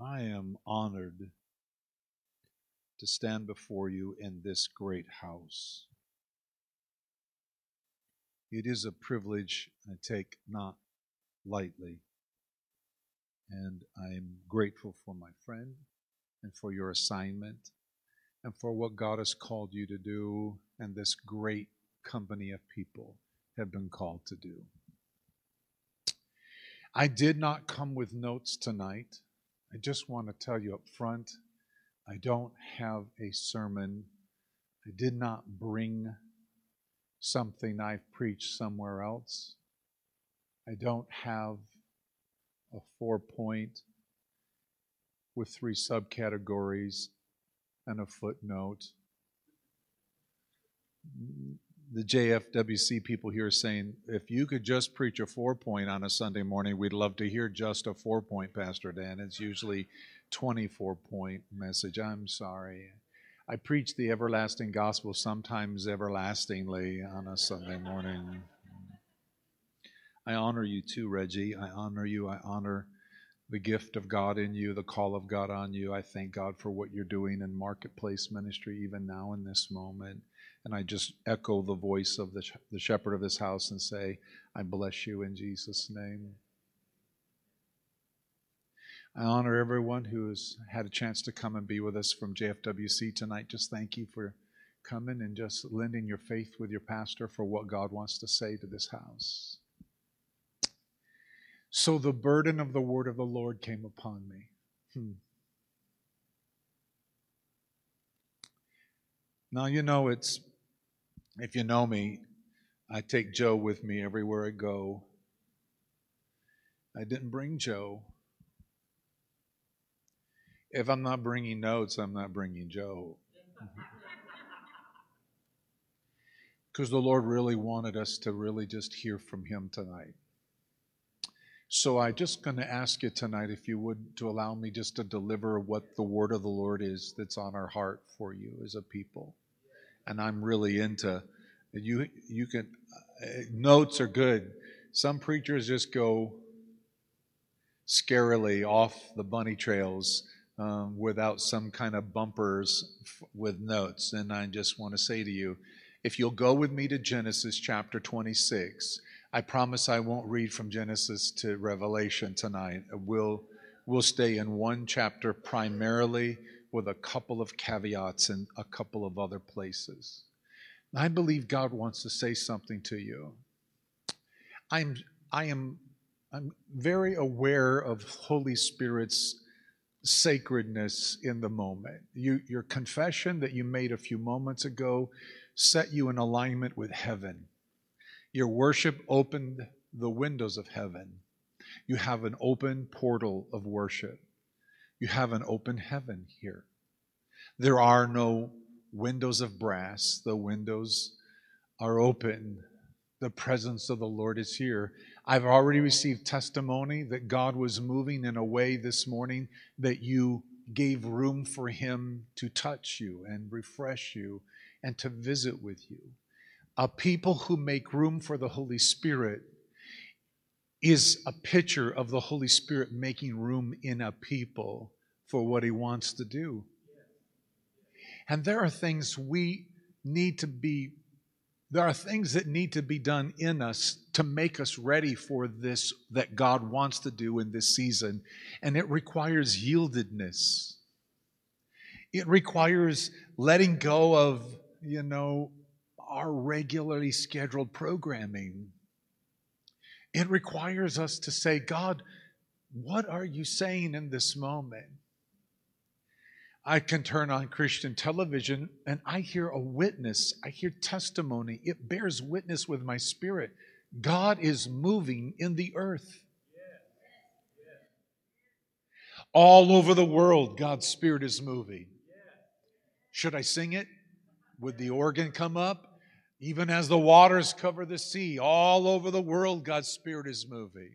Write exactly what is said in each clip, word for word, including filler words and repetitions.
I am honored to stand before you in this great house. It is a privilege I take not lightly, and I'm grateful for my friend and for your assignment and for what God has called you to do and this great company of people have been called to do. I did not come with notes tonight. I just want to tell you up front, I don't have a sermon. I did not bring something I've preached somewhere else. I don't have a four-point with three subcategories and a footnote. The J F W C people here are saying, if you could just preach a four-point on a Sunday morning, we'd love to hear just a four-point, Pastor Dan. It's usually twenty-four point message. I'm sorry. I preach the everlasting gospel, sometimes everlastingly, on a Sunday morning. I honor you too, Reggie. I honor you. I honor the gift of God in you, the call of God on you. I thank God for what you're doing in marketplace ministry even now in this moment. And I just echo the voice of the sh- the shepherd of this house and say, I bless you in Jesus' name. I honor everyone who has had a chance to come and be with us from J F W C tonight. Just thank you for coming and just lending your faith with your pastor for what God wants to say to this house. So the burden of the word of the Lord came upon me. Hmm. Now, you know, it's, if you know me, I take Joe with me everywhere I go. I didn't bring Joe. If I'm not bringing notes, I'm not bringing Joe. Because the Lord really wanted us to really just hear from him tonight. So I'm just going to ask you tonight, if you would, to allow me just to deliver what the word of the Lord is that's on our heart for you as a people. And I'm really into, you You can, notes are good. Some preachers just go scarily off the bunny trails um, without some kind of bumpers f- with notes. And I just want to say to you, if you'll go with me to Genesis chapter twenty-six, I promise I won't read from Genesis to Revelation tonight. We'll, we'll stay in one chapter primarily with a couple of caveats and a couple of other places. I believe God wants to say something to you. I'm, I am I'm very aware of Holy Spirit's sacredness in the moment. You, your confession that you made a few moments ago set you in alignment with heaven. Your worship opened the windows of heaven. You have an open portal of worship. You have an open heaven here. There are no windows of brass. The windows are open. The presence of the Lord is here. I've already received testimony that God was moving in a way this morning that you gave room for him to touch you and refresh you and to visit with you. A people who make room for the Holy Spirit is a picture of the Holy Spirit making room in a people for what he wants to do. And there are things we need to be, there are things that need to be done in us to make us ready for this that God wants to do in this season. And it requires yieldedness. It requires letting go of, you know, our regularly scheduled programming. It requires us to say, God, what are you saying in this moment? I can turn on Christian television and I hear a witness. I hear testimony. It bears witness with my spirit. God is moving in the earth. All over the world, God's Spirit is moving. Should I sing it? Would the organ come up? Even as the waters cover the sea, all over the world, God's Spirit is moving.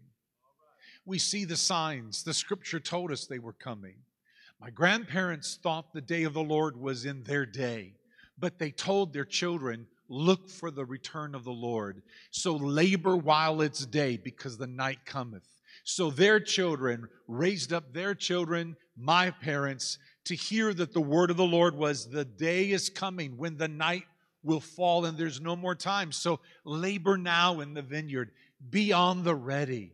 We see the signs. The Scripture told us they were coming. My grandparents thought the day of the Lord was in their day, but they told their children, look for the return of the Lord. So labor while it's day, because the night cometh. So their children raised up their children, my parents, to hear that the word of the Lord was, the day is coming when the night will fall and there's no more time. So labor now in the vineyard. Be on the ready.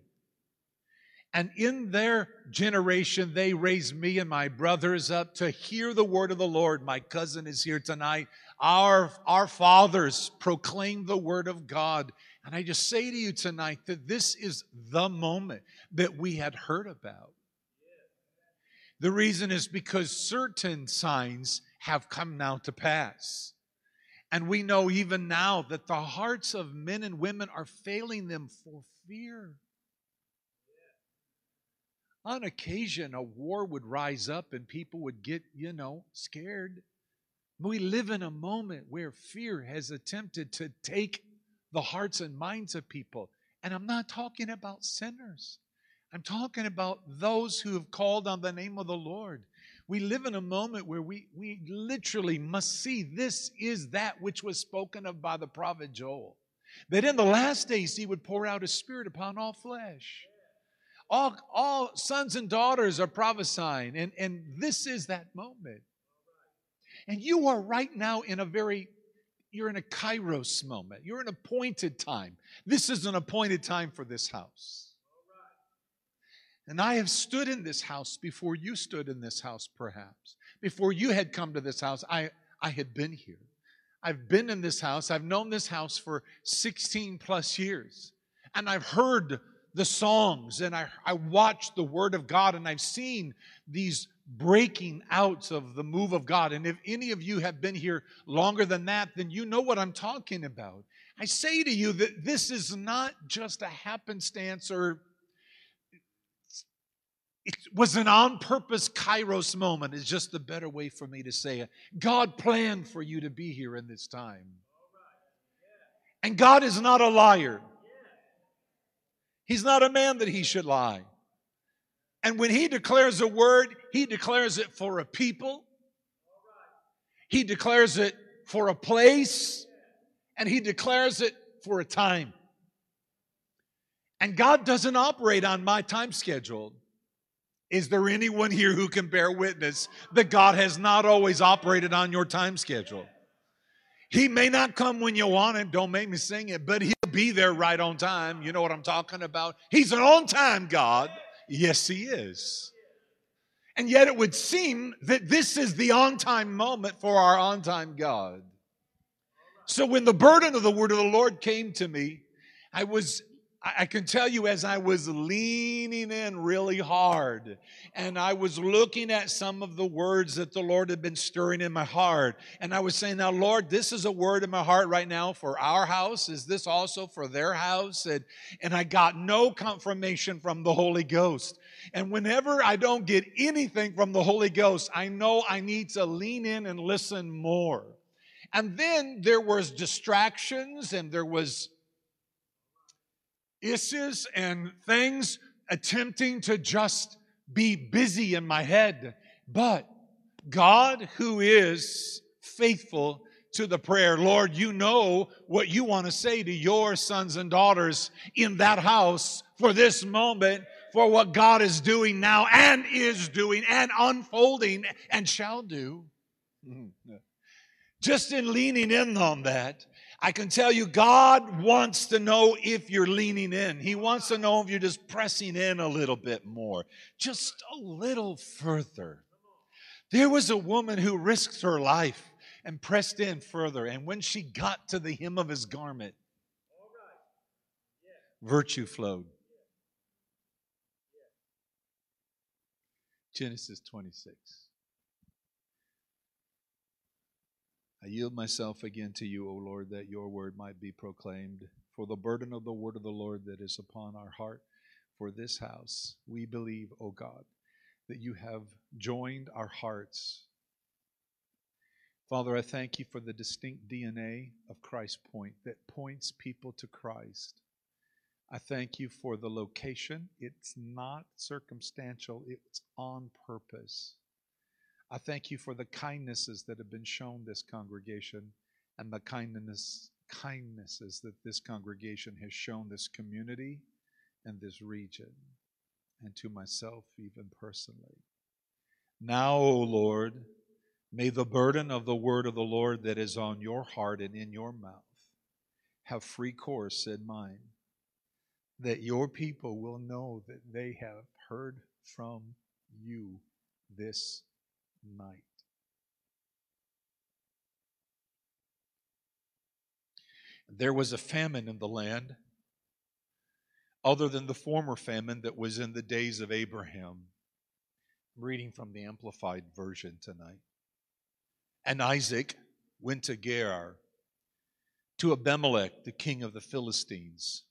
And in their generation, they raised me and my brothers up to hear the word of the Lord. My cousin is here tonight. Our, our fathers proclaimed the word of God. And I just say to you tonight that this is the moment that we had heard about. The reason is because certain signs have come now to pass. And we know even now that the hearts of men and women are failing them for fear. On occasion, a war would rise up and people would get, you know, scared. We live in a moment where fear has attempted to take the hearts and minds of people. And I'm not talking about sinners. I'm talking about those who have called on the name of the Lord. We live in a moment where we, we literally must see this is that which was spoken of by the prophet Joel. That in the last days he would pour out his spirit upon all flesh. All, all sons and daughters are prophesying, and, and this is that moment. And you are right now in a very, you're in a kairos moment. You're in an appointed time. This is an appointed time for this house. And I have stood in this house before you stood in this house, perhaps. Before you had come to this house, I, I had been here. I've been in this house. I've known this house for sixteen plus years. And I've heard the songs, and I, I watched the Word of God, and I've seen these breaking outs of the move of God. And if any of you have been here longer than that, then you know what I'm talking about. I say to you that this is not just a happenstance, or it was an on-purpose kairos moment, is just the better way for me to say it. God planned for you to be here in this time. And God is not a liar. He's not a man that he should lie. And when he declares a word, he declares it for a people. He declares it for a place. And he declares it for a time. And God doesn't operate on my time schedule. Is there anyone here who can bear witness that God has not always operated on your time schedule? He may not come when you want him, don't make me sing it, but he'll be there right on time. You know what I'm talking about? He's an on-time God. Yes, he is. And yet it would seem that this is the on-time moment for our on-time God. So when the burden of the word of the Lord came to me, I was... I can tell you as I was leaning in really hard and I was looking at some of the words that the Lord had been stirring in my heart, and I was saying, now, Lord, this is a word in my heart right now for our house. Is this also for their house? And, and I got no confirmation from the Holy Ghost. And whenever I don't get anything from the Holy Ghost, I know I need to lean in and listen more. And then there was distractions and there was issues and things attempting to just be busy in my head. But God, who is faithful to the prayer, Lord, you know what you want to say to your sons and daughters in that house for this moment, for what God is doing now and is doing and unfolding and shall do. Just in leaning in on that, I can tell you, God wants to know if you're leaning in. He wants to know if you're just pressing in a little bit more, just a little further. There was a woman who risked her life and pressed in further. And when she got to the hem of his garment, virtue flowed. Genesis twenty-six. I yield myself again to you, O Lord, that your word might be proclaimed. For the burden of the word of the Lord that is upon our heart for this house, we believe, O God, that you have joined our hearts. Father, I thank you for the distinct D N A of Christ Point that points people to Christ. I thank you for the location. It's not circumstantial. It's on purpose. I thank you for the kindnesses that have been shown this congregation and the kindness, kindnesses that this congregation has shown this community and this region. and to myself even personally. Now, O Lord, may the burden of the word of the Lord that is on your heart and in your mouth have free course in mine, that your people will know that they have heard from you this night. There was a famine in the land, other than the former famine that was in the days of Abraham. I'm reading from the Amplified Version tonight. And Isaac went to Gerar, to Abimelech, the king of the Philistines.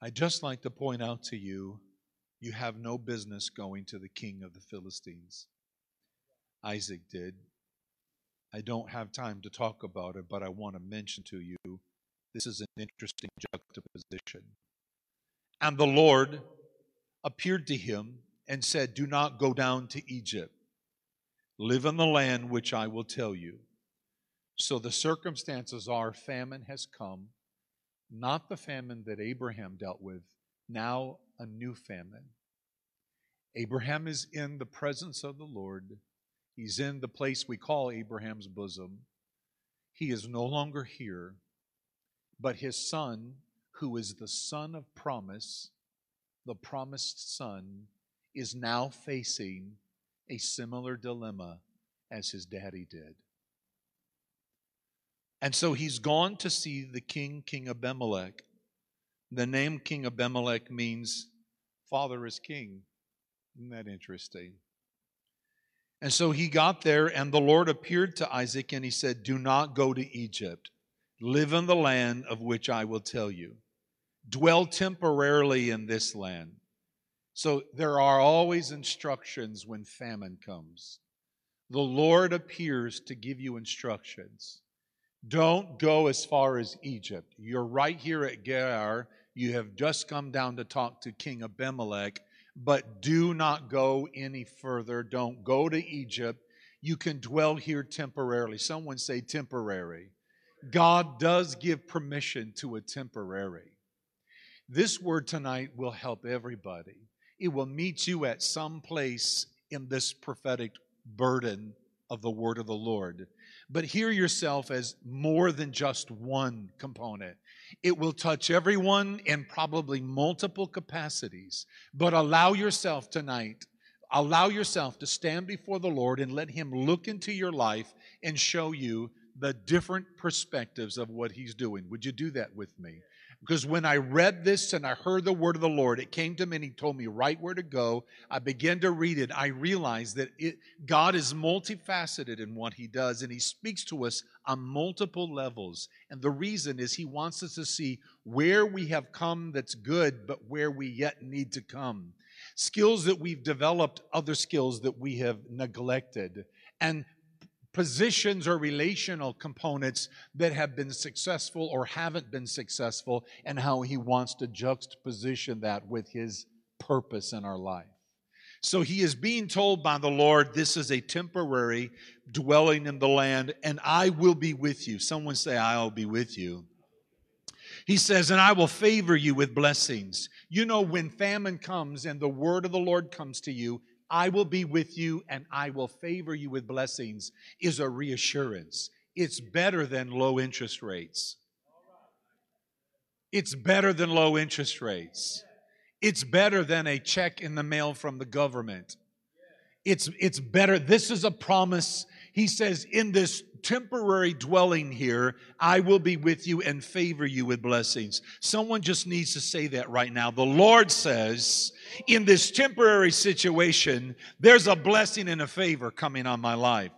I'd just like to point out to you, you have no business going to the king of the Philistines. Isaac did. I don't have time to talk about it, but I want to mention to you, this is an interesting juxtaposition. And the Lord appeared to him and said, do not go down to Egypt. Live in the land which I will tell you. So the circumstances are, famine has come, not the famine that Abraham dealt with, now a new famine. Abraham is in the presence of the Lord. He's in the place we call Abraham's bosom. He is no longer here, but his son, who is the son of promise, the promised son, is now facing a similar dilemma as his daddy did. And so he's gone to see the king, King Abimelech. The name King Abimelech means father is king. Isn't that interesting? And so he got there, and the Lord appeared to Isaac, and he said, do not go to Egypt. Live in the land of which I will tell you. Dwell temporarily in this land. So there are always instructions when famine comes. The Lord appears to give you instructions. Don't go as far as Egypt. You're right here at Gerar. You have just come down to talk to King Abimelech. But do not go any further. Don't go to Egypt. You can dwell here temporarily. Someone say temporary. God does give permission to a temporary. This word tonight will help everybody. It will meet you at some place in this prophetic burden of the word of the Lord. But hear yourself as more than just one component. It will touch everyone in probably multiple capacities. But allow yourself tonight, allow yourself to stand before the Lord and let Him look into your life and show you the different perspectives of what He's doing. Would you do that with me? Because when I read this and I heard the word of the Lord, it came to me and He told me right where to go. I began to read it. I realized that it, God is multifaceted in what He does, and He speaks to us on multiple levels. And the reason is He wants us to see where we have come that's good, but where we yet need to come. Skills that we've developed, other skills that we have neglected. And positions or relational components that have been successful or haven't been successful, and how He wants to juxtaposition that with His purpose in our life. So he is being told by the Lord, this is a temporary dwelling in the land, and I will be with you. Someone say, I'll be with you. He says, and I will favor you with blessings. You know, when famine comes and the word of the Lord comes to you, I will be with you and I will favor you with blessings, is a reassurance. It's better than low interest rates. It's better than low interest rates. It's better than a check in the mail from the government. It's, it's better. This is a promise. He says, in this temporary dwelling here, I will be with you and favor you with blessings. Someone just needs to say that right now. The Lord says, in this temporary situation, there's a blessing and a favor coming on my life.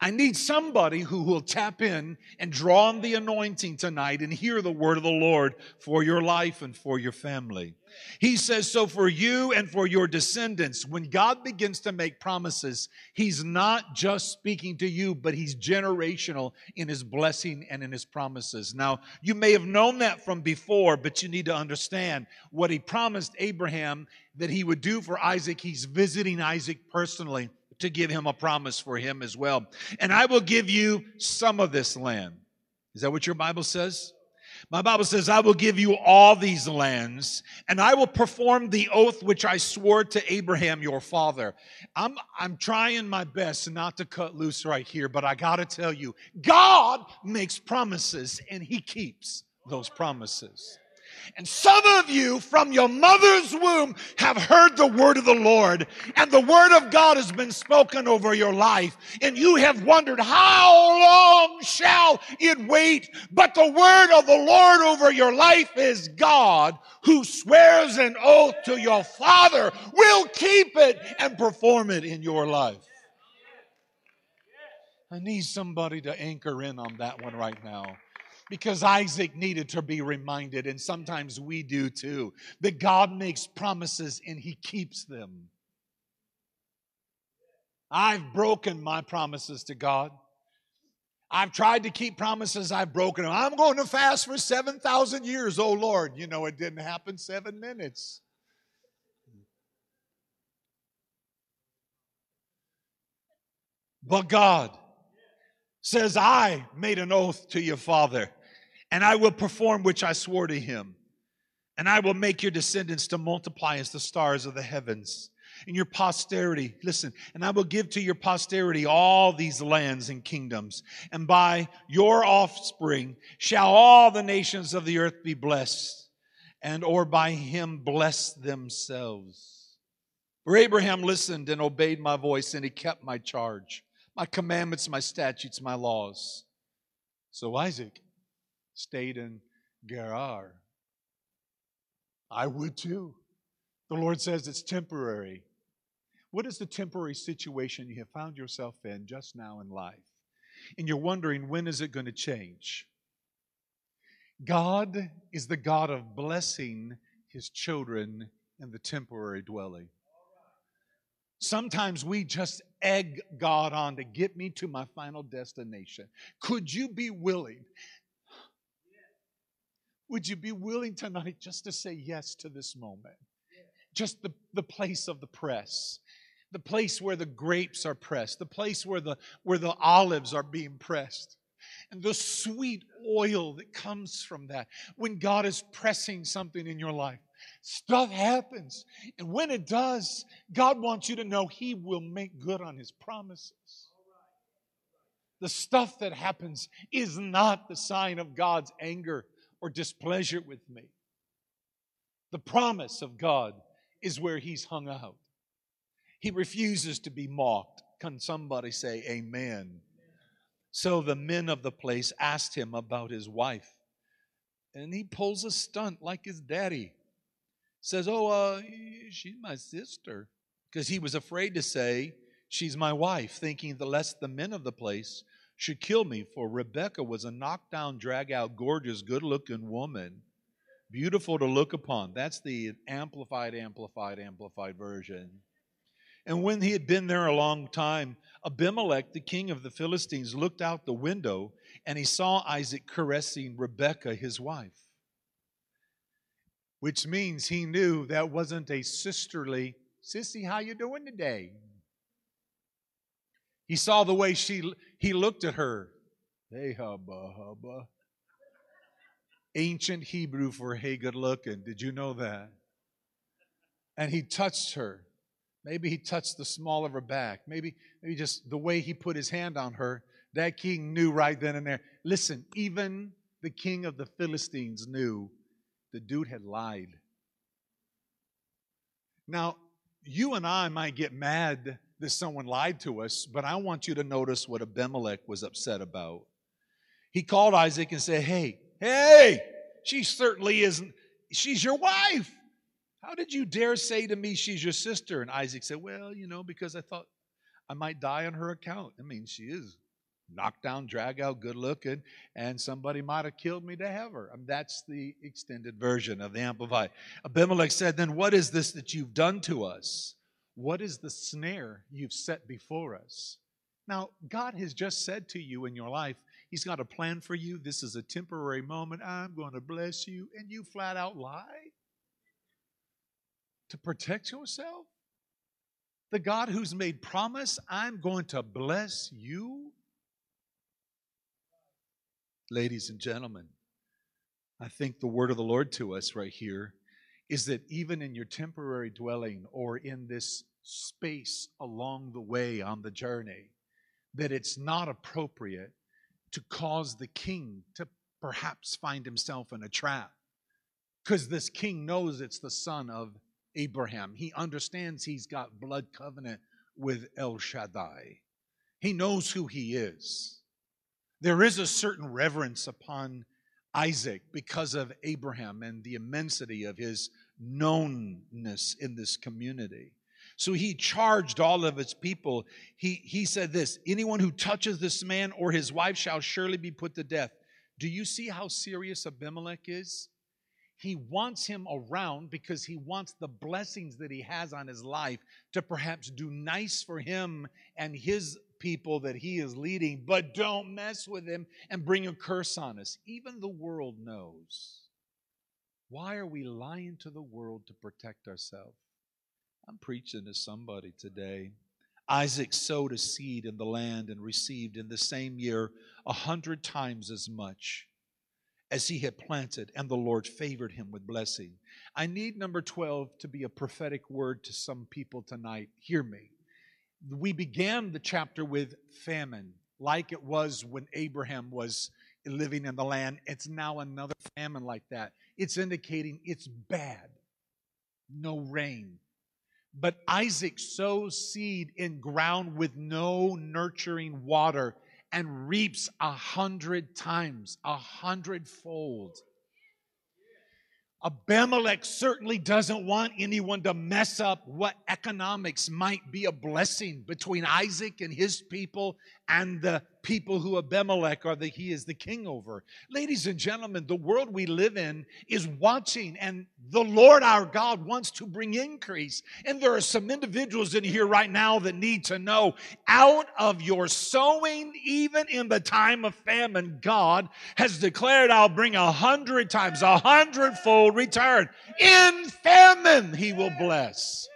I need somebody who will tap in and draw on the anointing tonight and hear the word of the Lord for your life and for your family. He says, so for you and for your descendants, when God begins to make promises, He's not just speaking to you, but He's generational in His blessing and in His promises. Now, you may have known that from before, but you need to understand what He promised Abraham that He would do for Isaac. He's visiting Isaac personally to give him a promise for him as well. And I will give you some of this land. Is that what your Bible says? My Bible says, I will give you all these lands, and I will perform the oath which I swore to Abraham your father. I'm, I'm trying my best not to cut loose right here, but I got to tell you, God makes promises, and he keeps those promises. And some of you from your mother's womb have heard the word of the Lord, and the word of God has been spoken over your life, and you have wondered, how long shall it wait? But the word of the Lord over your life is God, who swears an oath to your father, will keep it and perform it in your life. I need somebody to anchor in on that one right now. Because Isaac needed to be reminded, and sometimes we do too, that God makes promises and he keeps them. I've broken my promises to God. I've tried to keep promises, I've broken them. I'm going to fast for seven thousand years, oh Lord. You know, it didn't happen seven minutes. But God says, I made an oath to your father, and I will perform which I swore to him. And I will make your descendants to multiply as the stars of the heavens. And your posterity, listen, and I will give to your posterity all these lands and kingdoms. And by your offspring shall all the nations of the earth be blessed, and or by him bless themselves. For Abraham listened and obeyed my voice, and he kept my charge, my commandments, my statutes, my laws. So Isaac stayed in Gerar. I would too. The Lord says it's temporary. What is the temporary situation you have found yourself in just now in life? And you're wondering, when is it going to change? God is the God of blessing his children in the temporary dwelling. Sometimes we just egg God on to get me to my final destination. Could you be willing? Would you be willing tonight just to say yes to this moment? Just the, the place of the press. The place where the grapes are pressed. The place where the, where the olives are being pressed. And the sweet oil that comes from that. When God is pressing something in your life, stuff happens. And when it does, God wants you to know he will make good on his promises. The stuff that happens is not the sign of God's anger or displeasure with me. The promise of God is where he's hung out. He refuses to be mocked. Can somebody say amen? So the men of the place asked him about his wife. And he pulls a stunt like his daddy. Says, oh, uh, she's my sister. Because he was afraid to say, she's my wife, thinking the less the men of the place should kill me. For Rebecca was a knockdown, drag-out, gorgeous, good-looking woman. Beautiful to look upon. That's the amplified, amplified, amplified version. And when he had been there a long time, Abimelech, the king of the Philistines, looked out the window, and he saw Isaac caressing Rebekah, his wife. Which means he knew that wasn't a sisterly, sissy, how you doing today? He saw the way she he looked at her. Hey, hubba, hubba. Ancient Hebrew for, hey, good looking. Did you know that? And he touched her. Maybe he touched the small of her back. Maybe, maybe just the way he put his hand on her, that king knew right then and there. Listen, even the king of the Philistines knew the dude had lied. Now, you and I might get mad that someone lied to us, but I want you to notice what Abimelech was upset about. He called Isaac and said, hey, hey, she certainly isn't. She's your wife. How did you dare say to me she's your sister? And Isaac said, well, you know, because I thought I might die on her account. I mean, she is knocked down, drag out, good looking, and somebody might have killed me to have her. I mean, that's the extended version of the Amplified. Abimelech said, then what is this that you've done to us? What is the snare you've set before us? Now, God has just said to you in your life, he's got a plan for you. This is a temporary moment. I'm going to bless you. And you flat out lie to protect yourself? The God who's made promise, I'm going to bless you? Ladies and gentlemen, I think the word of the Lord to us right here is that even in your temporary dwelling or in this space along the way on the journey, that it's not appropriate to cause the king to perhaps find himself in a trap. Because this king knows it's the son of Abraham. He understands he's got blood covenant with El Shaddai. He knows who he is. There is a certain reverence upon Isaac because of Abraham and the immensity of his knownness in this community. So he charged all of his people. He, he said this, anyone who touches this man or his wife shall surely be put to death. Do you see how serious Abimelech is? He wants him around because he wants the blessings that he has on his life to perhaps do nice for him and his people that he is leading, but don't mess with him and bring a curse on us. Even the world knows. Why are we lying to the world to protect ourselves? I'm preaching to somebody today. Isaac sowed a seed in the land and received in the same year a hundred times as much as he had planted, and the Lord favored him with blessing. I need number twelve to be a prophetic word to some people tonight. Hear me. We began the chapter with famine, like it was when Abraham was living in the land. It's now another famine like that. It's indicating it's bad. No rain. But Isaac sows seed in ground with no nurturing water and reaps a hundred times, a hundredfold. Abimelech certainly doesn't want anyone to mess up what economics might be a blessing between Isaac and his people and the people who Abimelech are that he is the king over. Ladies and gentlemen, the world we live in is watching, and the Lord our God wants to bring increase. And there are some individuals in here right now that need to know, out of your sowing, even in the time of famine, God has declared, I'll bring a hundred times, a hundredfold return. In famine, he will bless.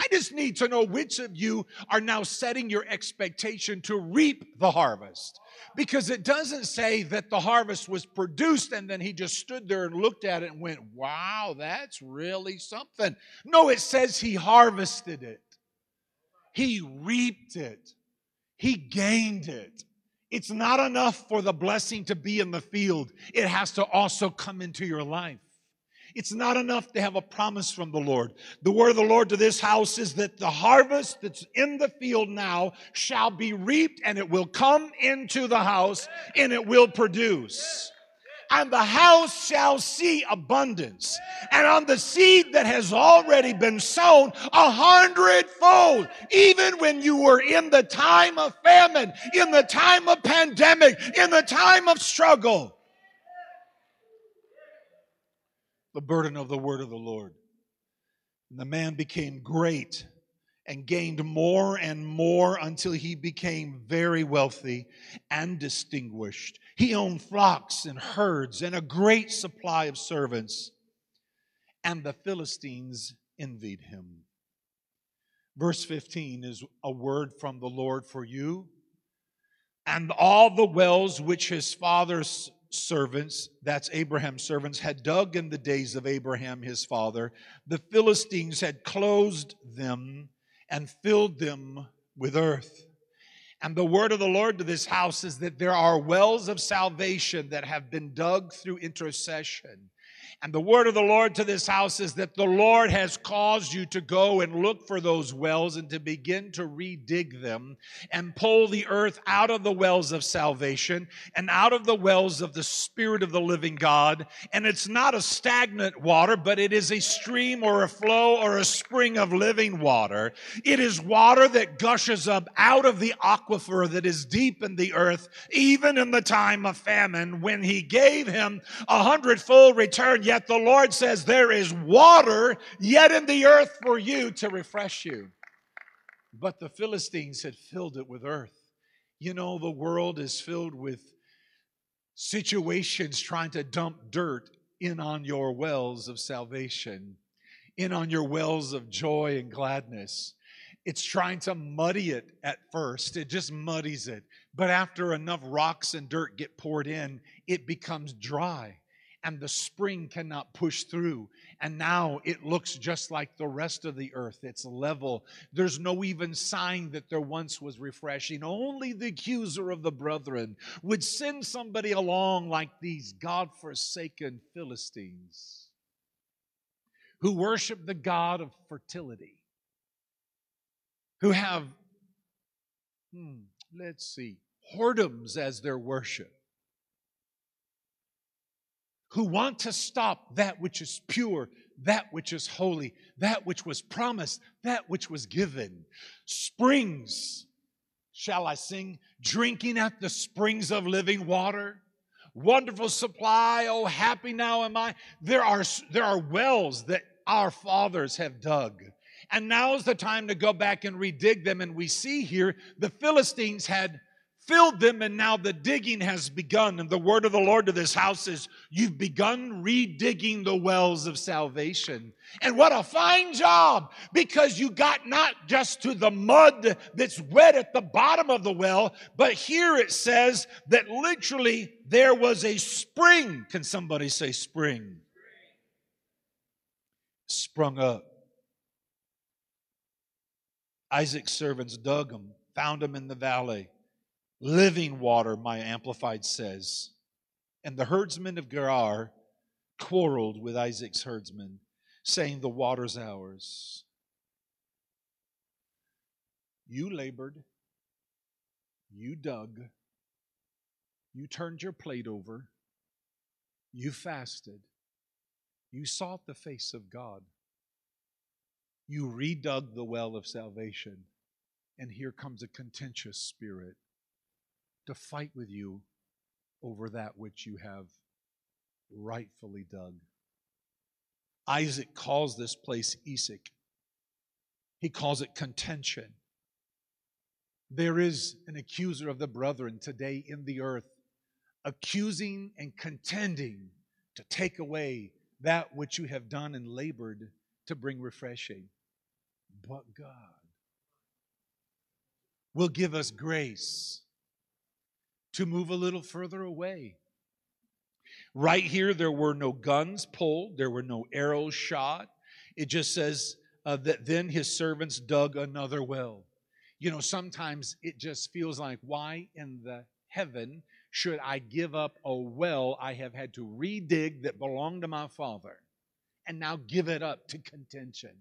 I just need to know which of you are now setting your expectation to reap the harvest. Because it doesn't say that the harvest was produced and then he just stood there and looked at it and went, wow, that's really something. No, it says he harvested it. He reaped it. He gained it. It's not enough for the blessing to be in the field. It has to also come into your life. It's not enough to have a promise from the Lord. The word of the Lord to this house is that the harvest that's in the field now shall be reaped, and it will come into the house and it will produce. And the house shall see abundance. And on the seed that has already been sown, a hundredfold. Even when you were in the time of famine, in the time of pandemic, in the time of struggle. The burden of the word of the Lord. And the man became great and gained more and more until he became very wealthy and distinguished. He owned flocks and herds and a great supply of servants. And the Philistines envied him. Verse fifteen is a word from the Lord for you. And all the wells which his father's servants, that's Abraham's servants, had dug in the days of Abraham his father, the Philistines had closed them and filled them with earth. And the word of the Lord to this house is that there are wells of salvation that have been dug through intercession. And the word of the Lord to this house is that the Lord has caused you to go and look for those wells and to begin to redig them and pull the earth out of the wells of salvation and out of the wells of the Spirit of the living God. And it's not a stagnant water, but it is a stream or a flow or a spring of living water. It is water that gushes up out of the aquifer that is deep in the earth, even in the time of famine, when he gave him a hundredfold return. Yet the Lord says there is water yet in the earth for you to refresh you. But the Philistines had filled it with earth. You know, the world is filled with situations trying to dump dirt in on your wells of salvation, in on your wells of joy and gladness. It's trying to muddy it at first. It just muddies it. But after enough rocks and dirt get poured in, it becomes dry. and the spring cannot push through. And now it looks just like the rest of the earth. It's level. There's no even sign that there once was refreshing. Only the accuser of the brethren would send somebody along like these God-forsaken Philistines who worship the god of fertility, who have, hmm, let's see, whoredoms as their worship, who want to stop that which is pure, that which is holy, that which was promised, that which was given. Springs, shall I sing, drinking at the springs of living water. Wonderful supply, oh happy now am I. There are, there are wells that our fathers have dug. And now's the time to go back and redig them. And we see here the Philistines had filled them, and now the digging has begun. And the word of the Lord to this house is, you've begun redigging the wells of salvation. And what a fine job, because you got not just to the mud that's wet at the bottom of the well, but here it says that literally there was a spring. Can somebody say spring? Sprung up. Isaac's servants dug them, found them in the valley. Living water, my Amplified says. And the herdsmen of Gerar quarreled with Isaac's herdsmen, saying, the water's ours. You labored, you dug, you turned your plate over, you fasted, you sought the face of God, you redug the well of salvation, and here comes a contentious spirit to fight with you over that which you have rightfully dug. Isaac calls this place Esek. He calls it contention. There is an accuser of the brethren today in the earth, accusing and contending to take away that which you have done and labored to bring refreshing. But God will give us grace to move a little further away. Right here, there were no guns pulled. There were no arrows shot. It just says uh, that then his servants dug another well. You know, sometimes it just feels like, why in the heaven should I give up a well I have had to redig that belonged to my father and now give it up to contention?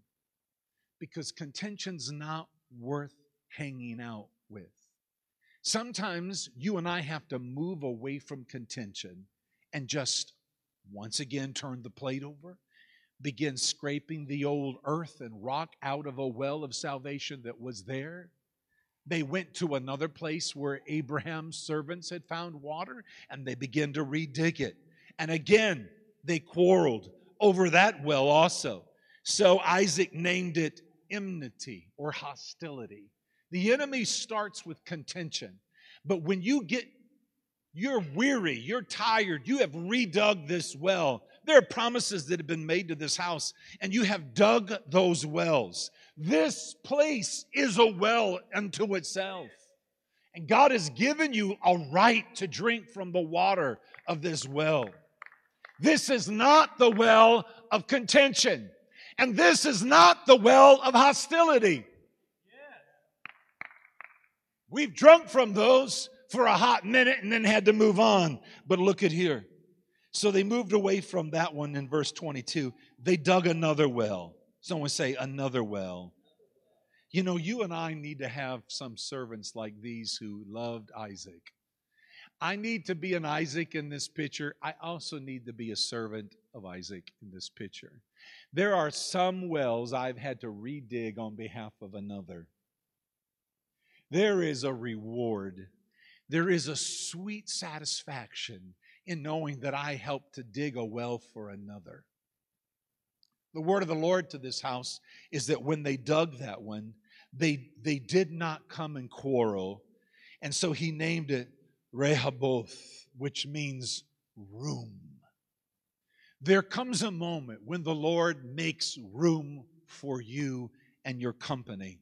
Because contention's not worth hanging out with. Sometimes you and I have to move away from contention and just once again turn the plate over, begin scraping the old earth and rock out of a well of salvation that was there. They went to another place where Abraham's servants had found water, and they began to redig it. And again, they quarreled over that well also. So Isaac named it enmity or hostility. The enemy starts with contention. But when you get, you're weary, you're tired, you have redug this well. There are promises that have been made to this house, and you have dug those wells. This place is a well unto itself. And God has given you a right to drink from the water of this well. This is not the well of contention. And this is not the well of hostility. We've drunk from those for a hot minute and then had to move on. But look at here. So they moved away from that one in verse twenty-two. They dug another well. Someone say another well. You know, you and I need to have some servants like these who loved Isaac. I need to be an Isaac in this picture. I also need to be a servant of Isaac in this picture. There are some wells I've had to redig on behalf of another. There is a reward. There is a sweet satisfaction in knowing that I helped to dig a well for another. The word of the Lord to this house is that when they dug that one, they, they did not come and quarrel. And so he named it Rehoboth, which means room. There comes a moment when the Lord makes room for you and your company.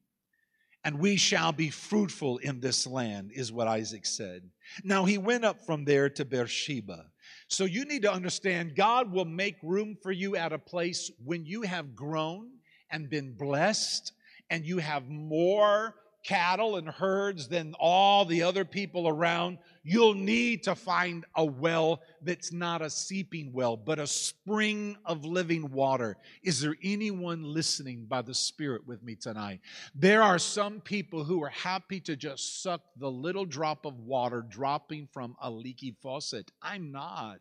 And we shall be fruitful in this land, is what Isaac said. Now he went up from there to Beersheba. So you need to understand God will make room for you at a place when you have grown and been blessed and you have more cattle and herds than all the other people around. You'll need to find a well that's not a seeping well, but a spring of living water. Is there anyone listening by the Spirit with me tonight? There are some people who are happy to just suck the little drop of water dropping from a leaky faucet. I'm not.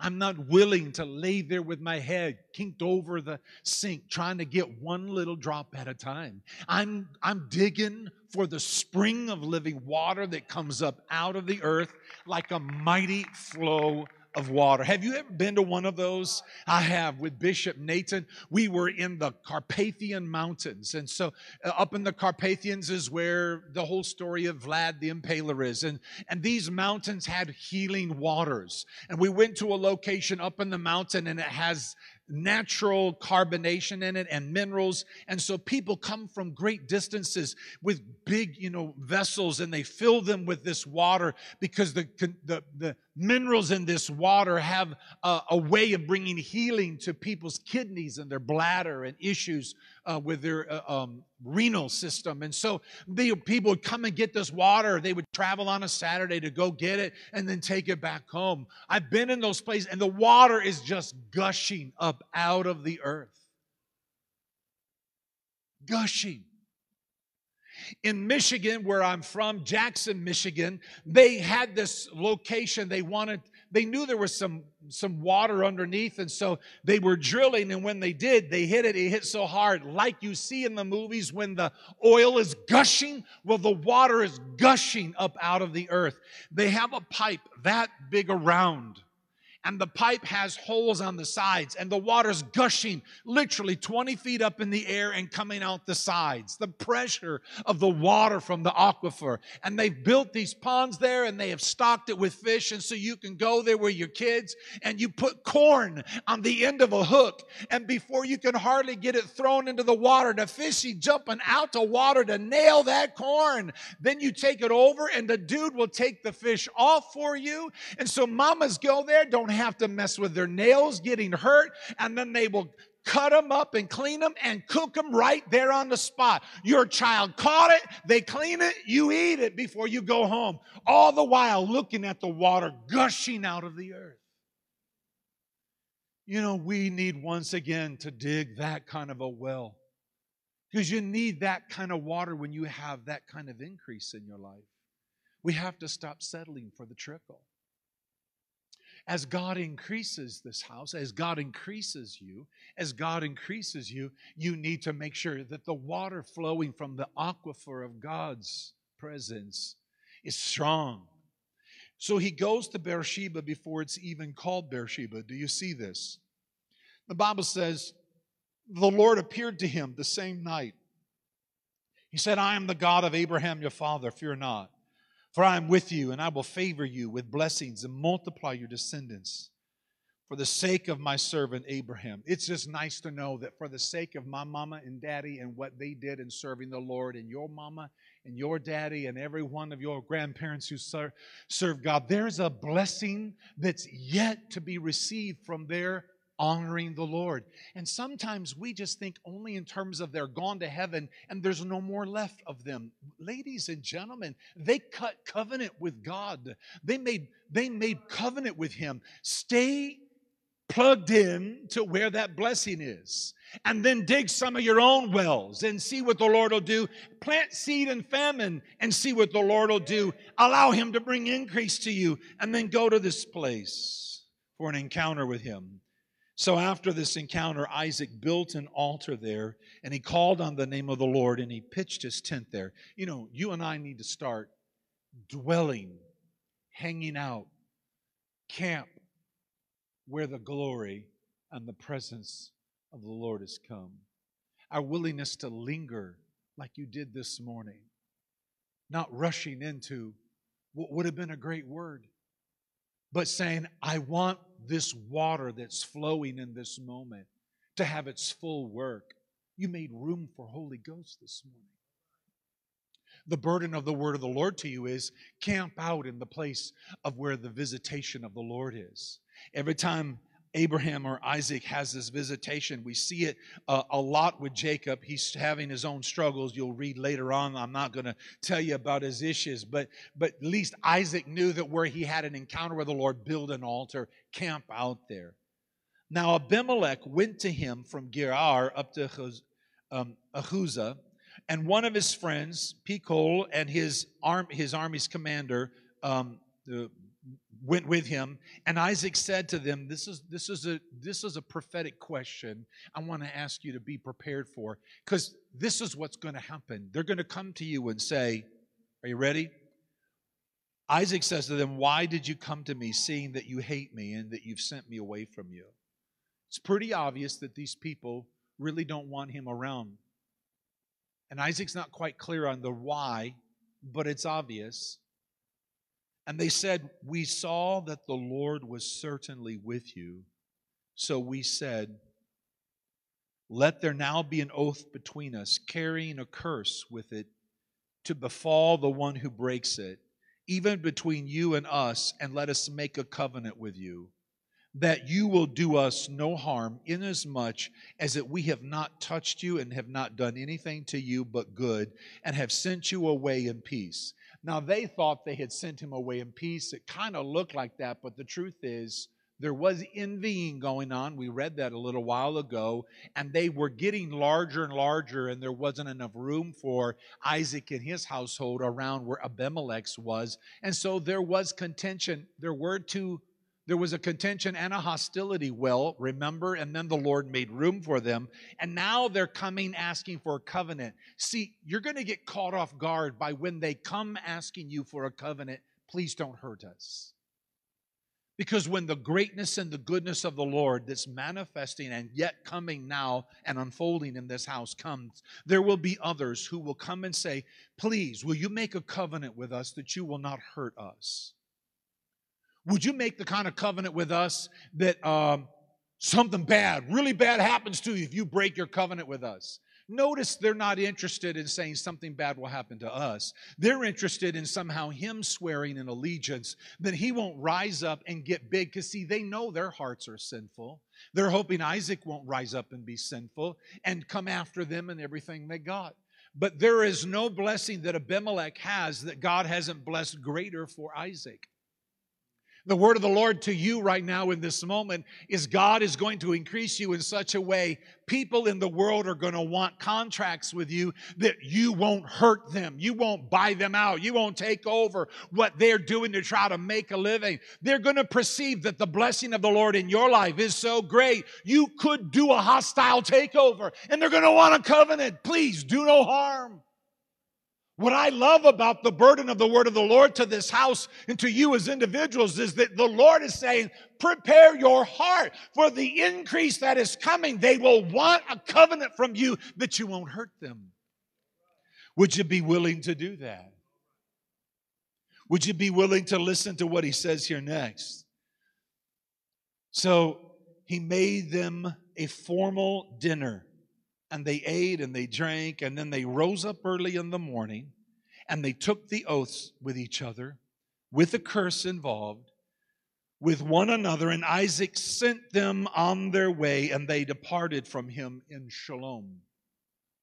I'm not willing to lay there with my head kinked over the sink, trying to get one little drop at a time. I'm, I'm digging for the spring of living water that comes up out of the earth like a mighty flow of water. Have you ever been to one of those? I have, with Bishop Nathan. We were in the Carpathian Mountains. And so uh, up in the Carpathians is where the whole story of Vlad the Impaler is. And, and these mountains had healing waters. And we went to a location up in the mountain, and it has natural carbonation in it and minerals. And so people come from great distances with big, you know, vessels, and they fill them with this water because the the, the minerals in this water have a, a way of bringing healing to people's kidneys and their bladder and issues uh, with their uh, um, renal system. And so the people would come and get this water. They would travel on a Saturday to go get it and then take it back home. I've been in those places, and the water is just gushing up out of the earth. Gushing. In Michigan, where I'm from, Jackson, Michigan, they had this location they wanted. They knew there was some, some water underneath, and so they were drilling, and when they did, they hit it. It hit so hard, like you see in the movies when the oil is gushing. Well, the water is gushing up out of the earth. They have a pipe that big around, and the pipe has holes on the sides, and the water's gushing literally twenty feet up in the air and coming out the sides. The pressure of the water from the aquifer. And they've built these ponds there, and they have stocked it with fish, and so you can go there with your kids, and you put corn on the end of a hook, and before you can hardly get it thrown into the water, the fishy jumping out to water to nail that corn. Then you take it over, and the dude will take the fish off for you. And so mamas go there, don't have to mess with their nails getting hurt, and then they will cut them up and clean them and cook them right there on the spot. Your child caught it, they clean it, you eat it before you go home. All the while looking at the water gushing out of the earth. You know, we need once again to dig that kind of a well, because you need that kind of water when you have that kind of increase in your life. We have to stop settling for the trickle. As God increases this house, as God increases you, as God increases you, you need to make sure that the water flowing from the aquifer of God's presence is strong. So he goes to Beersheba before it's even called Beersheba. Do you see this? The Bible says, the Lord appeared to him the same night. He said, I am the God of Abraham your father, fear not. For I am with you, and I will favor you with blessings and multiply your descendants for the sake of my servant Abraham. It's just nice to know that for the sake of my mama and daddy and what they did in serving the Lord, and your mama and your daddy and every one of your grandparents who ser- serve God, there's a blessing that's yet to be received from their honoring the Lord. And sometimes we just think only in terms of they're gone to heaven and there's no more left of them. Ladies and gentlemen, they cut covenant with God. They made, they made covenant with Him. Stay plugged in to where that blessing is. And then dig some of your own wells and see what the Lord will do. Plant seed in famine and see what the Lord will do. Allow Him to bring increase to you, and then go to this place for an encounter with Him. So after this encounter, Isaac built an altar there, and he called on the name of the Lord, and he pitched his tent there. You know, you and I need to start dwelling, hanging out, camp, where the glory and the presence of the Lord has come. Our willingness to linger like you did this morning, not rushing into what would have been a great word, but saying, I want this water that's flowing in this moment to have its full work. You made room for Holy Ghost this morning. The burden of the word of the Lord to you is camp out in the place of where the visitation of the Lord is. Every time Abraham or Isaac has this visitation, we see it uh, a lot with Jacob. He's having his own struggles. You'll read later on. I'm not going to tell you about his issues, but but at least Isaac knew that where he had an encounter with the Lord, build an altar, camp out there. Now Abimelech went to him from Gerar up to um, Ahuzah, and one of his friends, Pekol, and his arm his army's commander, um, the went with him, and Isaac said to them, this is this is a this is a prophetic question I want to ask you to be prepared for, because this is what's going to happen. They're going to come to you and say, are you ready? Isaac says to them, why did you come to me, seeing that you hate me and that you've sent me away from you? It's pretty obvious that these people really don't want him around. And Isaac's not quite clear on the why, but it's obvious. And they said, we saw that the Lord was certainly with you. So we said, let there now be an oath between us, carrying a curse with it to befall the one who breaks it, even between you and us, and let us make a covenant with you, that you will do us no harm, inasmuch as that we have not touched you and have not done anything to you but good, and have sent you away in peace. Now, they thought they had sent him away in peace. It kind of looked like that, but the truth is there was envying going on. We read that a little while ago, and they were getting larger and larger, and there wasn't enough room for Isaac and his household around where Abimelech's was. And so there was contention. There were two There was a contention and a hostility, well, remember, and then the Lord made room for them. And now they're coming asking for a covenant. See, you're going to get caught off guard by when they come asking you for a covenant, please don't hurt us. Because when the greatness and the goodness of the Lord that's manifesting and yet coming now and unfolding in this house comes, there will be others who will come and say, please, will you make a covenant with us that you will not hurt us? Would you make the kind of covenant with us that um, something bad, really bad happens to you if you break your covenant with us? Notice they're not interested in saying something bad will happen to us. They're interested in somehow him swearing an allegiance that he won't rise up and get big, because, see, they know their hearts are sinful. They're hoping Isaac won't rise up and be sinful and come after them and everything they got. But there is no blessing that Abimelech has that God hasn't blessed greater for Isaac. The word of the Lord to you right now in this moment is God is going to increase you in such a way people in the world are going to want contracts with you that you won't hurt them. You won't buy them out. You won't take over what they're doing to try to make a living. They're going to perceive that the blessing of the Lord in your life is so great, you could do a hostile takeover, and they're going to want a covenant. Please do no harm. What I love about the burden of the word of the Lord to this house and to you as individuals is that the Lord is saying, prepare your heart for the increase that is coming. They will want a covenant from you that you won't hurt them. Would you be willing to do that? Would you be willing to listen to what he says here next? So he made them a formal dinner. And they ate and they drank, and then they rose up early in the morning, and they took the oaths with each other, with a curse involved, with one another. And Isaac sent them on their way, and they departed from him in shalom,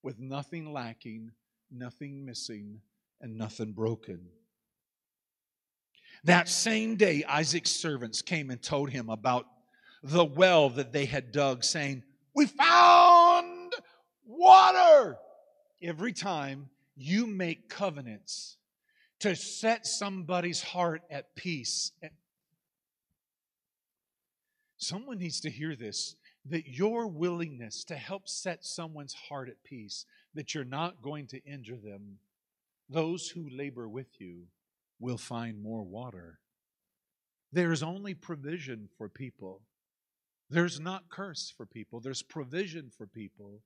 with nothing lacking, nothing missing, and nothing broken. That same day, Isaac's servants came and told him about the well that they had dug, saying, we found water. Every time you make covenants to set somebody's heart at peace. Someone needs to hear this, that your willingness to help set someone's heart at peace, that you're not going to injure them, those who labor with you will find more water. There is only provision for people. There's not curse for people. There's provision for people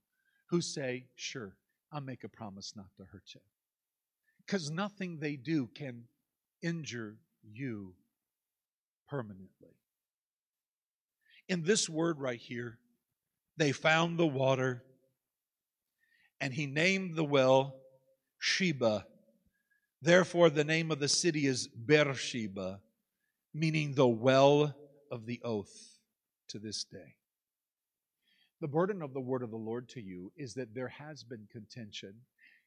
who say, sure, I'll make a promise not to hurt you. Because nothing they do can injure you permanently. In this word right here, they found the water, and he named the well Sheba. Therefore, the name of the city is Beersheba, meaning the well of the oath to this day. The burden of the word of the Lord to you is that there has been contention.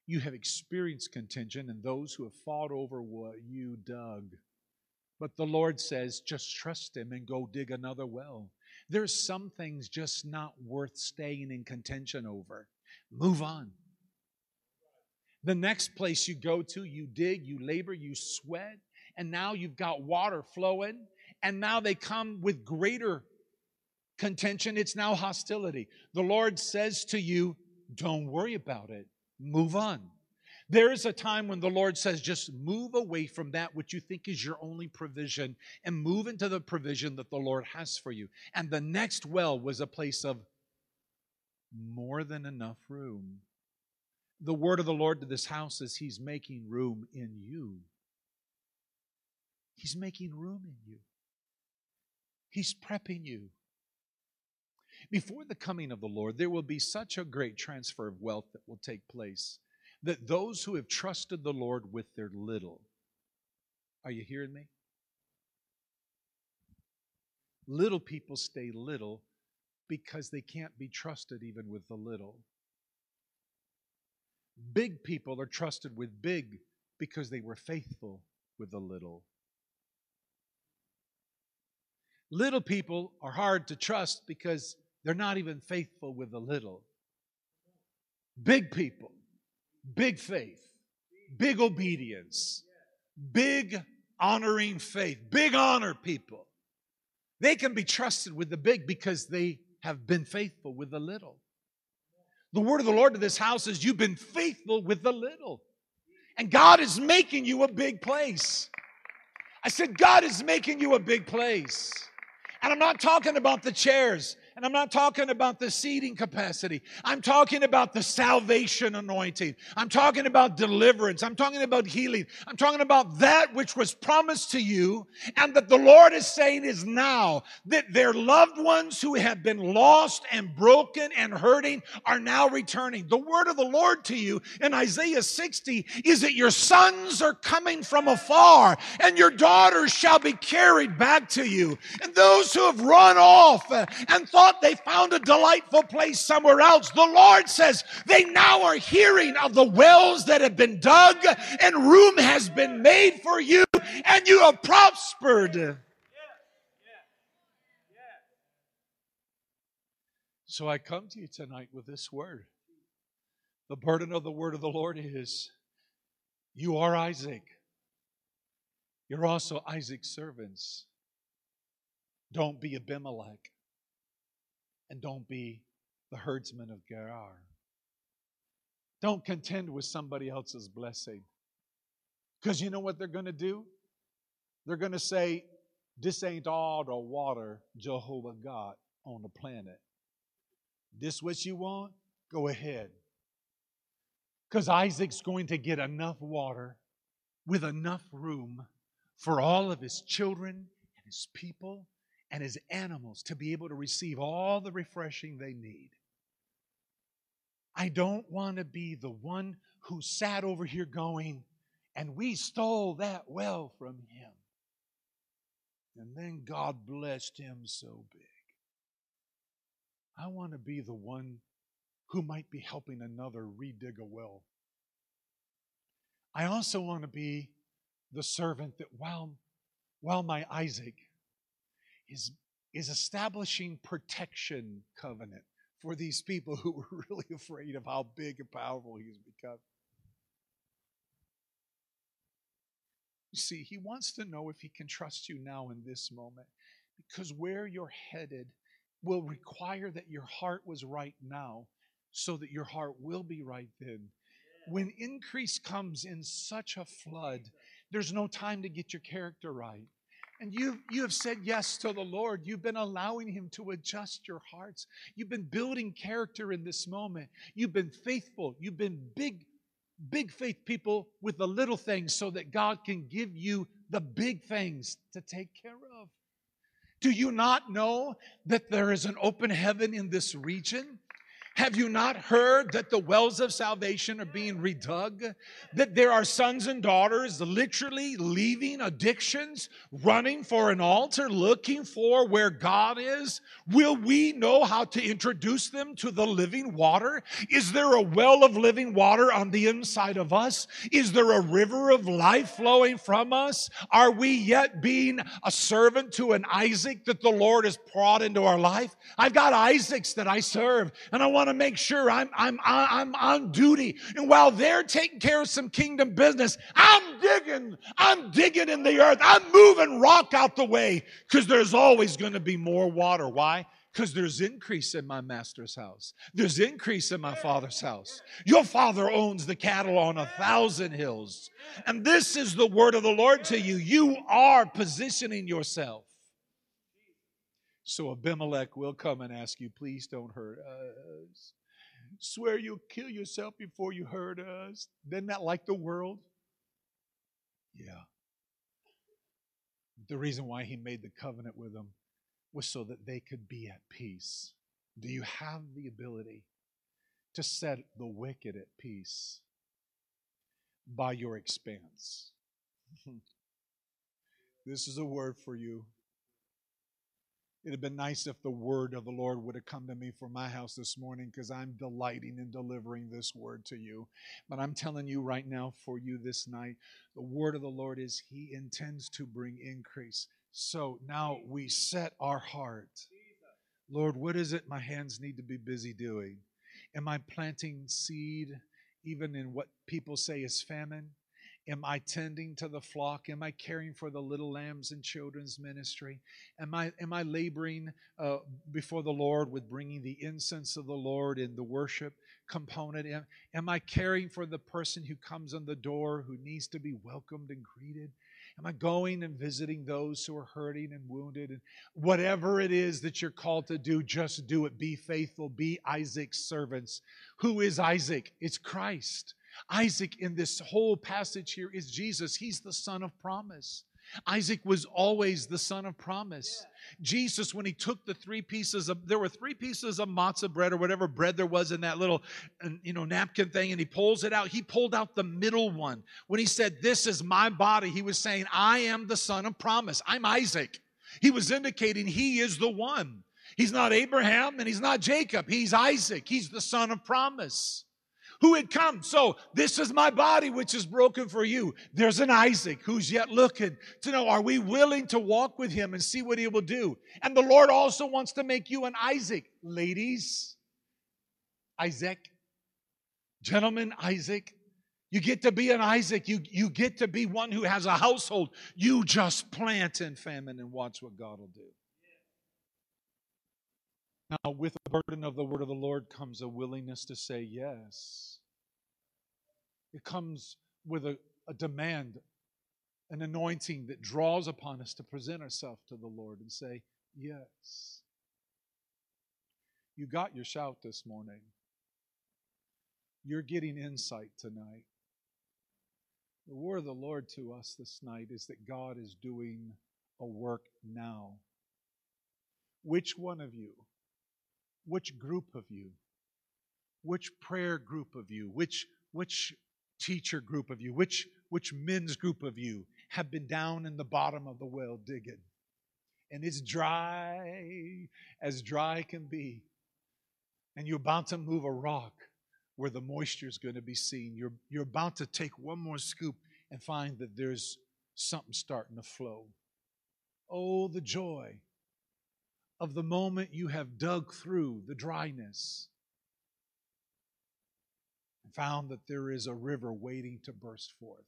You have experienced contention, and those who have fought over what you dug. But the Lord says, just trust Him and go dig another well. There's some things just not worth staying in contention over. Move on. The next place you go to, you dig, you labor, you sweat, and now you've got water flowing, and now they come with greater contention. It's now hostility. The Lord says to you, don't worry about it. Move on. There is a time when the Lord says, just move away from that which you think is your only provision and move into the provision that the Lord has for you. And the next well was a place of more than enough room. The word of the Lord to this house is He's making room in you. He's making room in you. He's prepping you. Before the coming of the Lord, there will be such a great transfer of wealth that will take place that those who have trusted the Lord with their little, are you hearing me? Little people stay little because they can't be trusted even with the little. Big people are trusted with big because they were faithful with the little. Little people are hard to trust because they're not even faithful with the little. Big people. Big faith, big obedience, big honoring faith, big honor people. They can be trusted with the big because they have been faithful with the little. The word of the Lord to this house is you've been faithful with the little. And God is making you a big place. I said, God is making you a big place. And I'm not talking about the chairs. And I'm not talking about the seating capacity. I'm talking about the salvation anointing. I'm talking about deliverance. I'm talking about healing. I'm talking about that which was promised to you and that the Lord is saying is now that their loved ones who have been lost and broken and hurting are now returning. The word of the Lord to you in Isaiah sixty is that your sons are coming from afar and your daughters shall be carried back to you. And those who have run off and thought they found a delightful place somewhere else. The Lord says they now are hearing of the wells that have been dug and room has been made for you and you have prospered. Yeah. Yeah. Yeah. So I come to you tonight with this word. The burden of the word of the Lord is you are Isaac. You're also Isaac's servants. Don't be Abimelech. And don't be the herdsman of Gerar. Don't contend with somebody else's blessing. Because you know what they're going to do? They're going to say, this ain't all the water Jehovah got on the planet. This what you want? Go ahead. Because Isaac's going to get enough water with enough room for all of his children and his people and his animals to be able to receive all the refreshing they need. I don't want to be the one who sat over here going, and we stole that well from him. And then God blessed him so big. I want to be the one who might be helping another redig a well. I also want to be the servant that while, while my Isaac Is, is establishing protection covenant for these people who were really afraid of how big and powerful he's become. You see, he wants to know if he can trust you now in this moment, because where you're headed will require that your heart was right now so that your heart will be right then. When increase comes in such a flood, there's no time to get your character right. And you, you have said yes to the Lord. You've been allowing Him to adjust your hearts. You've been building character in this moment. You've been faithful. You've been big, big faith people with the little things so that God can give you the big things to take care of. Do you not know that there is an open heaven in this region? Have you not heard that the wells of salvation are being redug? That there are sons and daughters literally leaving addictions, running for an altar, looking for where God is? Will we know how to introduce them to the living water? Is there a well of living water on the inside of us? Is there a river of life flowing from us? Are we yet being a servant to an Isaac that the Lord has brought into our life? I've got Isaacs that I serve, and I want to make sure I'm, I'm, I'm on duty. And while they're taking care of some kingdom business, I'm digging. I'm digging in the earth. I'm moving rock out the way, because there's always going to be more water. Why? Because there's increase in my master's house. There's increase in my father's house. Your father owns the cattle on a thousand hills. And this is the word of the Lord to you. You are positioning yourself. So Abimelech will come and ask you, please don't hurt us. Swear you'll kill yourself before you hurt us. Isn't that like the world? Yeah. The reason why he made the covenant with them was so that they could be at peace. Do you have the ability to set the wicked at peace by your expanse? This is a word for you. It'd have been nice if the word of the Lord would have come to me for my house this morning, because I'm delighting in delivering this word to you. But I'm telling you right now, for you this night, the word of the Lord is he intends to bring increase. So now we set our heart. Lord, what is it my hands need to be busy doing? Am I planting seed even in what people say is famine? Am I tending to the flock? Am I caring for the little lambs in children's ministry? Am I am I laboring uh, before the Lord with bringing the incense of the Lord in the worship component? Am, am I caring for the person who comes on the door who needs to be welcomed and greeted? Am I going and visiting those who are hurting and wounded? And whatever it is that you're called to do, just do it. Be faithful. Be Isaac's servants. Who is Isaac? It's Christ. Isaac in this whole passage here is Jesus. He's the son of promise. Isaac was always the son of promise. Yeah. Jesus, when he took the three pieces of, there were three pieces of matzah bread or whatever bread there was in that little, you know, napkin thing, and he pulls it out. He pulled out the middle one. When he said, "This is my body," he was saying, "I am the son of promise. I'm Isaac." He was indicating he is the one. He's not Abraham and he's not Jacob. He's Isaac. He's the son of promise. Who had come. So this is my body which is broken for you. There's an Isaac who's yet looking to know, are we willing to walk with him and see what he will do? And the Lord also wants to make you an Isaac. Ladies, Isaac. Gentlemen, Isaac. You get to be an Isaac. You, you get to be one who has a household. You just plant in famine and watch what God will do. Now, with the burden of the word of the Lord comes a willingness to say yes. It comes with a, a demand, an anointing that draws upon us to present ourselves to the Lord and say, yes. You got your shout this morning. You're getting insight tonight. The word of the Lord to us this night is that God is doing a work now. Which one of you? Which group of you, which prayer group of you, which which teacher group of you, which which men's group of you have been down in the bottom of the well digging? And it's dry as dry can be. And you're about to move a rock where the moisture is going to be seen. You're, you're about to take one more scoop and find that there's something starting to flow. Oh, the joy of the moment you have dug through the dryness and found that there is a river waiting to burst forth.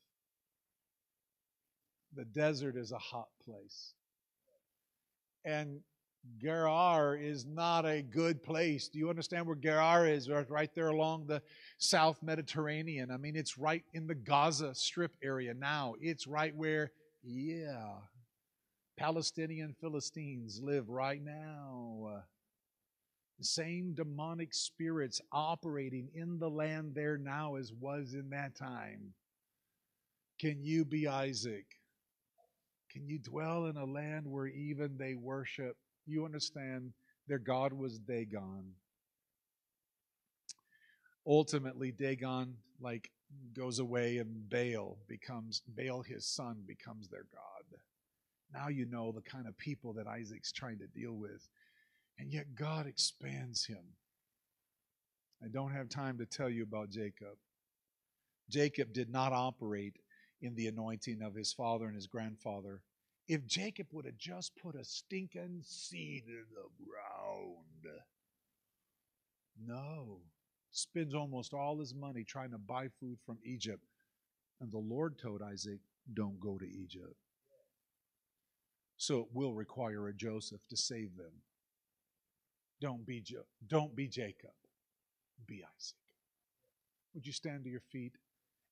The desert is a hot place. And Gerar is not a good place. Do you understand where Gerar is? Right there along the South Mediterranean. I mean, it's right in the Gaza Strip area now. It's right where, yeah... Palestinian Philistines live right now. The same demonic spirits operating in the land there now as was in that time. Can you be Isaac? Can you dwell in a land where even they worship? You understand their god was Dagon. Ultimately, Dagon, like, goes away, and Baal becomes, Baal his son becomes their god. Now you know the kind of people that Isaac's trying to deal with. And yet God expands him. I don't have time to tell you about Jacob. Jacob did not operate in the anointing of his father and his grandfather. If Jacob would have just put a stinking seed in the ground. No. Spends almost all his money trying to buy food from Egypt. And the Lord told Isaac, don't go to Egypt. So it will require a Joseph to save them. Don't be, jo- don't be Jacob. Be Isaac. Would you stand to your feet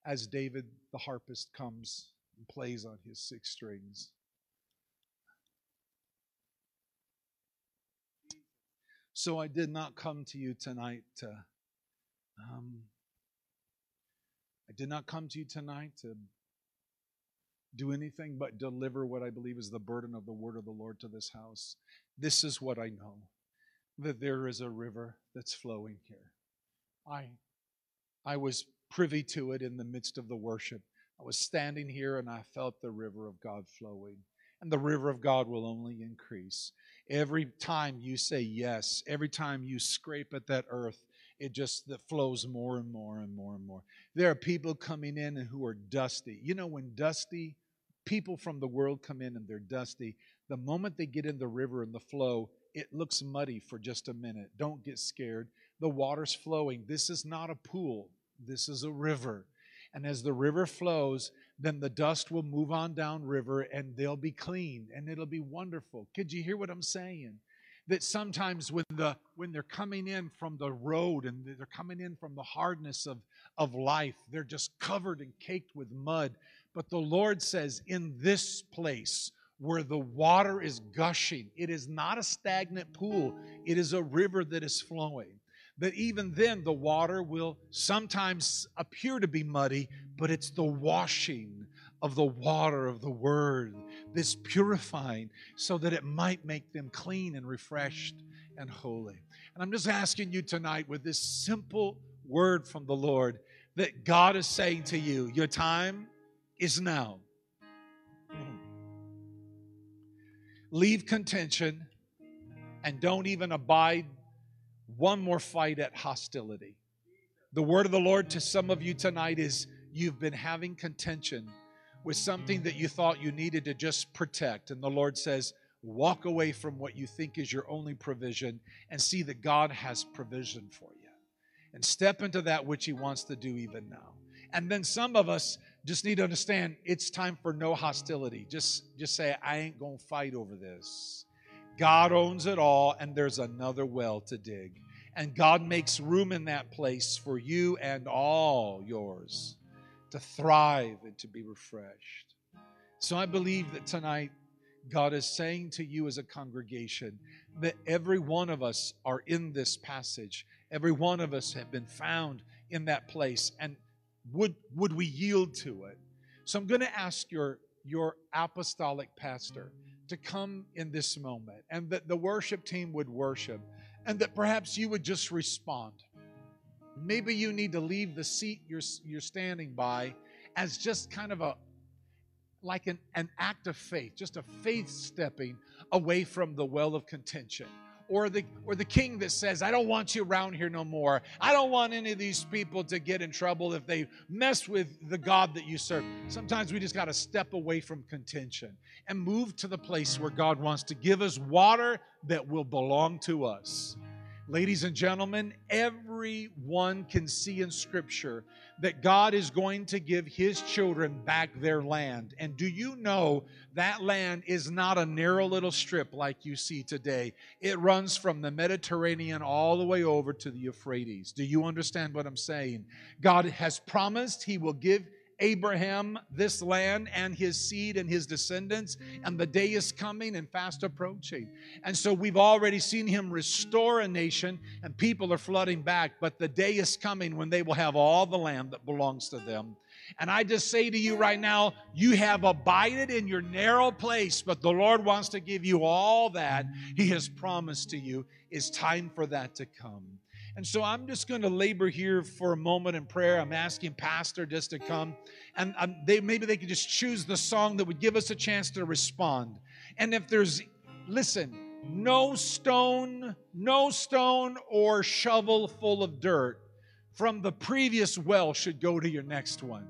as David the harpist comes and plays on his six strings? So I did not come to you tonight to... Um, I did not come to you tonight to do anything but deliver what I believe is the burden of the word of the Lord to this house. This is what I know, that there is a river that's flowing here. I, I was privy to it in the midst of the worship. I was standing here and I felt the river of God flowing. And the river of God will only increase. Every time you say yes, every time you scrape at that earth, it just that flows more and more and more and more. There are people coming in and who are dusty. You know, when dusty, people from the world come in and they're dusty, the moment they get in the river and the flow, it looks muddy for just a minute. Don't get scared. The water's flowing. This is not a pool. This is a river. And as the river flows, then the dust will move on down river and they'll be clean and it'll be wonderful. Could you hear what I'm saying? That sometimes when the when they're coming in from the road and they're coming in from the hardness of, of life, they're just covered and caked with mud. But the Lord says, in this place where the water is gushing, it is not a stagnant pool. It is a river that is flowing. That even then the water will sometimes appear to be muddy, but it's the washing of the water of the word, this purifying, so that it might make them clean and refreshed and holy. And I'm just asking you tonight with this simple word from the Lord that God is saying to you, your time is now. Leave contention and don't even abide one more fight at hostility. The word of the Lord to some of you tonight is you've been having contention with something that you thought you needed to just protect. And the Lord says, walk away from what you think is your only provision and see that God has provision for you. And step into that which He wants to do even now. And then some of us just need to understand it's time for no hostility. Just, just say, I ain't going to fight over this. God owns it all, and there's another well to dig. And God makes room in that place for you and all yours to thrive and to be refreshed. So I believe that tonight God is saying to you as a congregation that every one of us are in this passage. Every one of us have been found in that place, and would would we yield to it? So I'm going to ask your, your apostolic pastor to come in this moment, and that the worship team would worship, and that perhaps you would just respond. Maybe you need to leave the seat you're, you're standing by as just kind of a, like an, an act of faith, just a faith stepping away from the well of contention. Or the or the king that says, I don't want you around here no more. I don't want any of these people to get in trouble if they mess with the God that you serve. Sometimes we just got to step away from contention and move to the place where God wants to give us water that will belong to us. Ladies and gentlemen, everyone can see in Scripture that God is going to give His children back their land. And do you know that land is not a narrow little strip like you see today? It runs from the Mediterranean all the way over to the Euphrates. Do you understand what I'm saying? God has promised He will give Abraham this land and his seed and his descendants, and the day is coming and fast approaching. And so we've already seen Him restore a nation, and people are flooding back, but the day is coming when they will have all the land that belongs to them. And I just say to you right now, you have abided in your narrow place, but the Lord wants to give you all that He has promised to you. It's time for that to come. And so I'm just going to labor here for a moment in prayer. I'm asking Pastor just to come. And um, they, maybe they could just choose the song that would give us a chance to respond. And if there's, listen, no stone, no stone or shovel full of dirt from the previous well should go to your next one.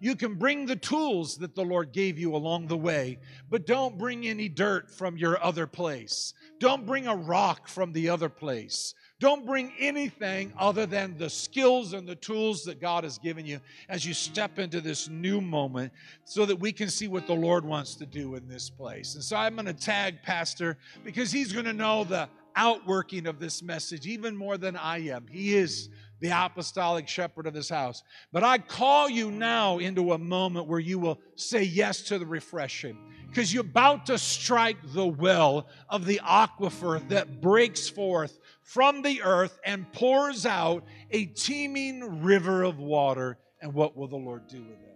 You can bring the tools that the Lord gave you along the way, but don't bring any dirt from your other place. Don't bring a rock from the other place. Don't bring anything other than the skills and the tools that God has given you as you step into this new moment so that we can see what the Lord wants to do in this place. And so I'm going to tag Pastor because he's going to know the outworking of this message even more than I am. He is the apostolic shepherd of this house. But I call you now into a moment where you will say yes to the refreshing, because you're about to strike the well of the aquifer that breaks forth from the earth and pours out a teeming river of water. And what will the Lord do with it?